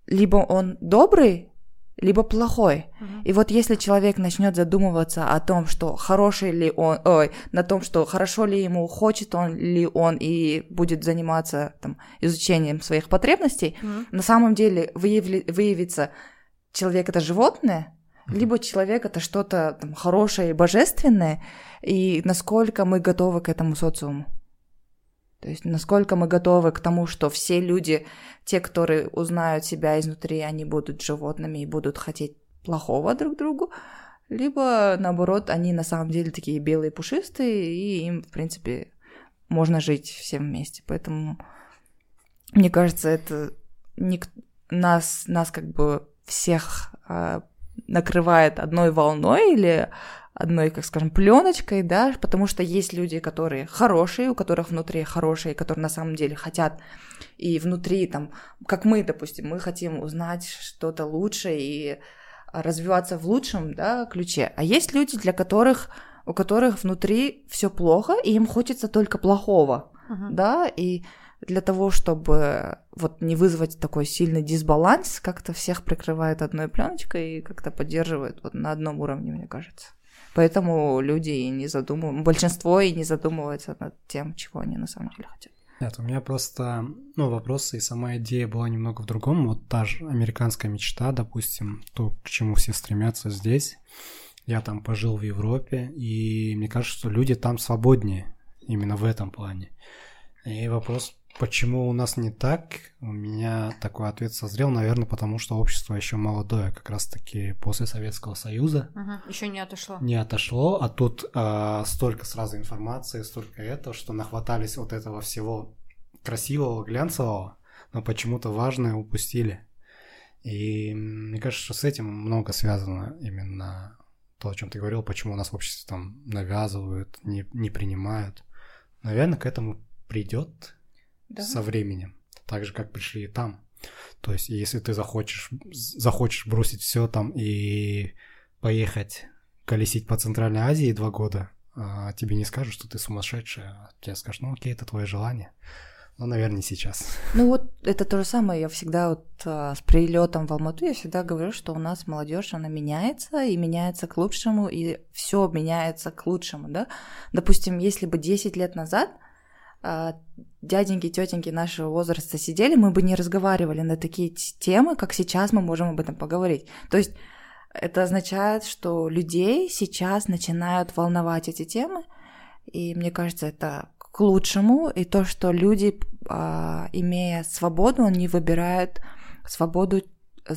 либо он добрый, либо плохой. Uh-huh. И вот если человек начнет задумываться о том, что хороший ли он, ой, на том, что хорошо ли ему, хочет он ли он, и будет заниматься там, изучением своих потребностей, uh-huh. на самом деле выявли, выявится, человек это животное, uh-huh. либо человек это что-то там, хорошее и божественное, и насколько мы готовы к этому социуму. То есть насколько мы готовы к тому, что все люди, те, которые узнают себя изнутри, они будут животными и будут хотеть плохого друг другу, либо, наоборот, они на самом деле такие белые пушистые, и им, в принципе, можно жить всем вместе. Поэтому, мне кажется, это не... нас, нас как бы всех а, накрывает одной волной или... одной, как скажем, пленочкой, да, потому что есть люди, которые хорошие, у которых внутри хорошие, которые на самом деле хотят, и внутри там, как мы, допустим, мы хотим узнать что-то лучше и развиваться в лучшем, да, ключе. А есть люди, для которых, у которых внутри все плохо, и им хочется только плохого, uh-huh. да, и для того, чтобы вот не вызвать такой сильный дисбаланс, как-то всех прикрывают одной пленочкой и как-то поддерживают вот на одном уровне, мне кажется. Поэтому люди и не задумываются, большинство и не задумывается над тем, чего они на самом деле хотят. Нет, у меня просто, ну, вопросы, и сама идея была немного в другом. Вот та же американская мечта, допустим, то, к чему все стремятся здесь. Я там пожил в Европе, и мне кажется, что люди там свободнее именно в этом плане. И вопрос, почему у нас не так, у меня такой ответ созрел, наверное, потому что общество еще молодое, как раз-таки после Советского Союза. Угу, еще не отошло. Не отошло, а тут э, столько сразу информации, столько этого, что нахватались вот этого всего красивого, глянцевого, но почему-то важное упустили. И мне кажется, что с этим много связано именно то, о чем ты говорил, почему нас в обществе там навязывают, не, не принимают. Наверное, к этому придет да. со временем, так же, как пришли и там. То есть, если ты захочешь, захочешь бросить все там и поехать колесить по Центральной Азии два года, тебе не скажут, что ты сумасшедшая. Тебе скажут, ну окей, это твое желание. Ну, наверное, сейчас. Ну вот это то же самое. Я всегда вот а, с прилетом в Алмату я всегда говорю, что у нас молодежь, она меняется, и меняется к лучшему, и все меняется к лучшему, да. Допустим, если бы десять лет назад а, дяденьки, тетеньки нашего возраста сидели, мы бы не разговаривали на такие темы, как сейчас мы можем об этом поговорить. То есть это означает, что людей сейчас начинают волновать эти темы, и мне кажется, это... к лучшему, и то, что люди, имея свободу, они выбирают свободу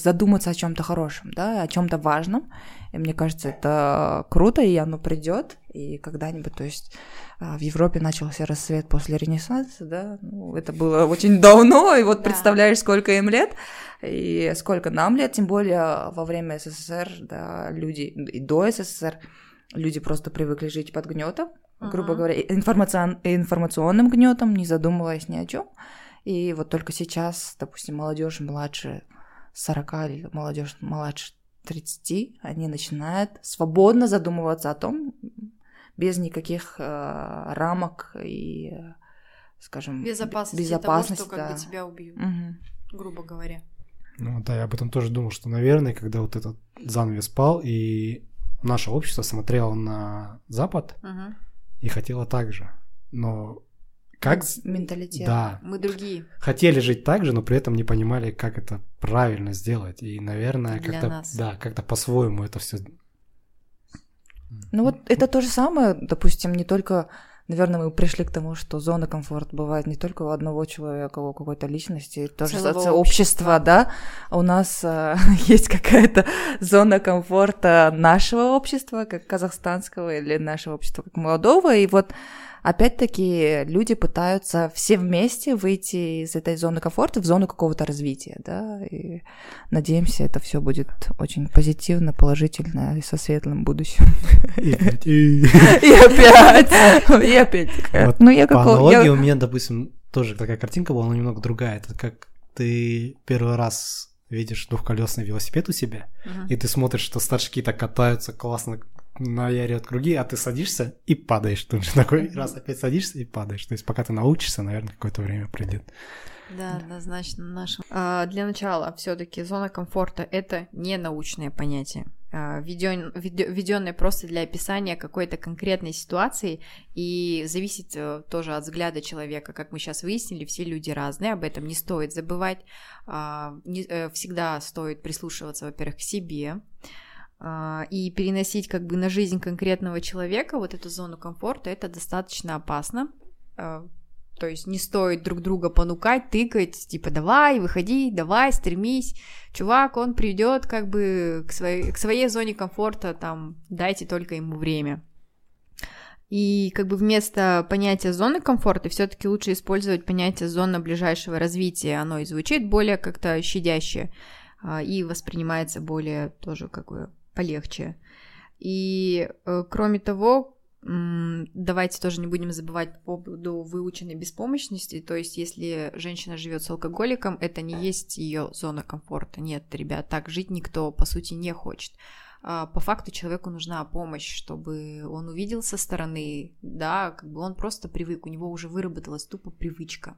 задуматься о чем-то хорошем, да, о чем-то важном. И мне кажется, это круто, и оно придет, и когда-нибудь, то есть в Европе начался расцвет после Ренессанса, да, ну, это было очень давно, и вот да. представляешь, сколько им лет, и сколько нам лет, тем более во время СССР, да, люди, и до СССР люди просто привыкли жить под гнетом, грубо говоря, информацион, информационным гнетом, не задумываясь ни о чем. И вот только сейчас, допустим, молодежь младше сорока или молодежь младше тридцати, они начинают свободно задумываться о том, без никаких э, рамок и, скажем, безопасности, безопасности того, что да. как бы тебя убьют, угу. грубо говоря. Ну да, я об этом тоже думал, что, наверное, когда вот этот занавес пал, и наше общество смотрело на Запад, угу. и хотела так же, но как... Менталитет. Да. Мы другие. Хотели жить так же, но при этом не понимали, как это правильно сделать. И, наверное, как-то, да, как-то по-своему это все. Ну вот это то же самое, допустим, не только... Наверное, мы пришли к тому, что зона комфорта бывает не только у одного человека, у какой-то личности, тоже общества, общества, да. У нас э, есть какая-то зона комфорта нашего общества, как казахстанского, или нашего общества как молодого, и вот опять-таки люди пытаются все вместе выйти из этой зоны комфорта в зону какого-то развития, да, и надеемся, это все будет очень позитивно, положительно и со светлым будущим. И опять. И опять. И опять. Ну я как... По аналогии у меня, допустим, тоже такая картинка была, но немного другая. Это как ты первый раз видишь двухколесный велосипед у себя, и ты смотришь, что старшики так катаются классно, наярят круги, а ты садишься и падаешь. Тут же такой раз опять садишься и падаешь. То есть пока ты научишься, наверное, какое-то время пройдет. Да, однозначно. Наша... А, для начала все-таки зона комфорта – это не научное понятие, а, введен... введенное просто для описания какой-то конкретной ситуации, и зависит тоже от взгляда человека. Как мы сейчас выяснили, все люди разные, об этом не стоит забывать. А, не... Всегда стоит прислушиваться, во-первых, к себе, и переносить как бы на жизнь конкретного человека вот эту зону комфорта, это достаточно опасно. То есть не стоит друг друга понукать, тыкать, типа давай, выходи, давай, стремись. Чувак, он придет как бы к своей, к своей зоне комфорта, там, дайте только ему время. И как бы вместо понятия зоны комфорта все-таки лучше использовать понятие зона ближайшего развития. Оно и звучит более как-то щадяще и воспринимается более тоже как бы полегче. И э, кроме того, м- давайте тоже не будем забывать по поводу выученной беспомощности, то есть если женщина живет с алкоголиком, это не есть ее зона комфорта. Нет, ребят, так жить никто, по сути, не хочет. А, по факту человеку нужна помощь, чтобы он увидел со стороны, да, как бы он просто привык, у него уже выработалась тупо привычка.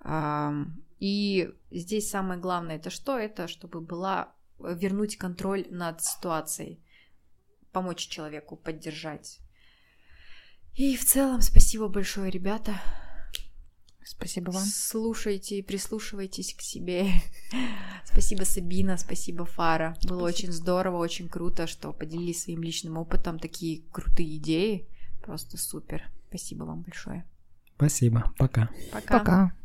А, и здесь самое главное, это что? Это чтобы была... вернуть контроль над ситуацией, помочь человеку, поддержать. И в целом спасибо большое, ребята. Спасибо вам. Слушайте и прислушивайтесь к себе. Спасибо, Сабина, спасибо, Фара. Спасибо. Было очень здорово, очень круто, что поделились своим личным опытом, такие крутые идеи. Просто супер. Спасибо вам большое. Спасибо. Пока. Пока. Пока.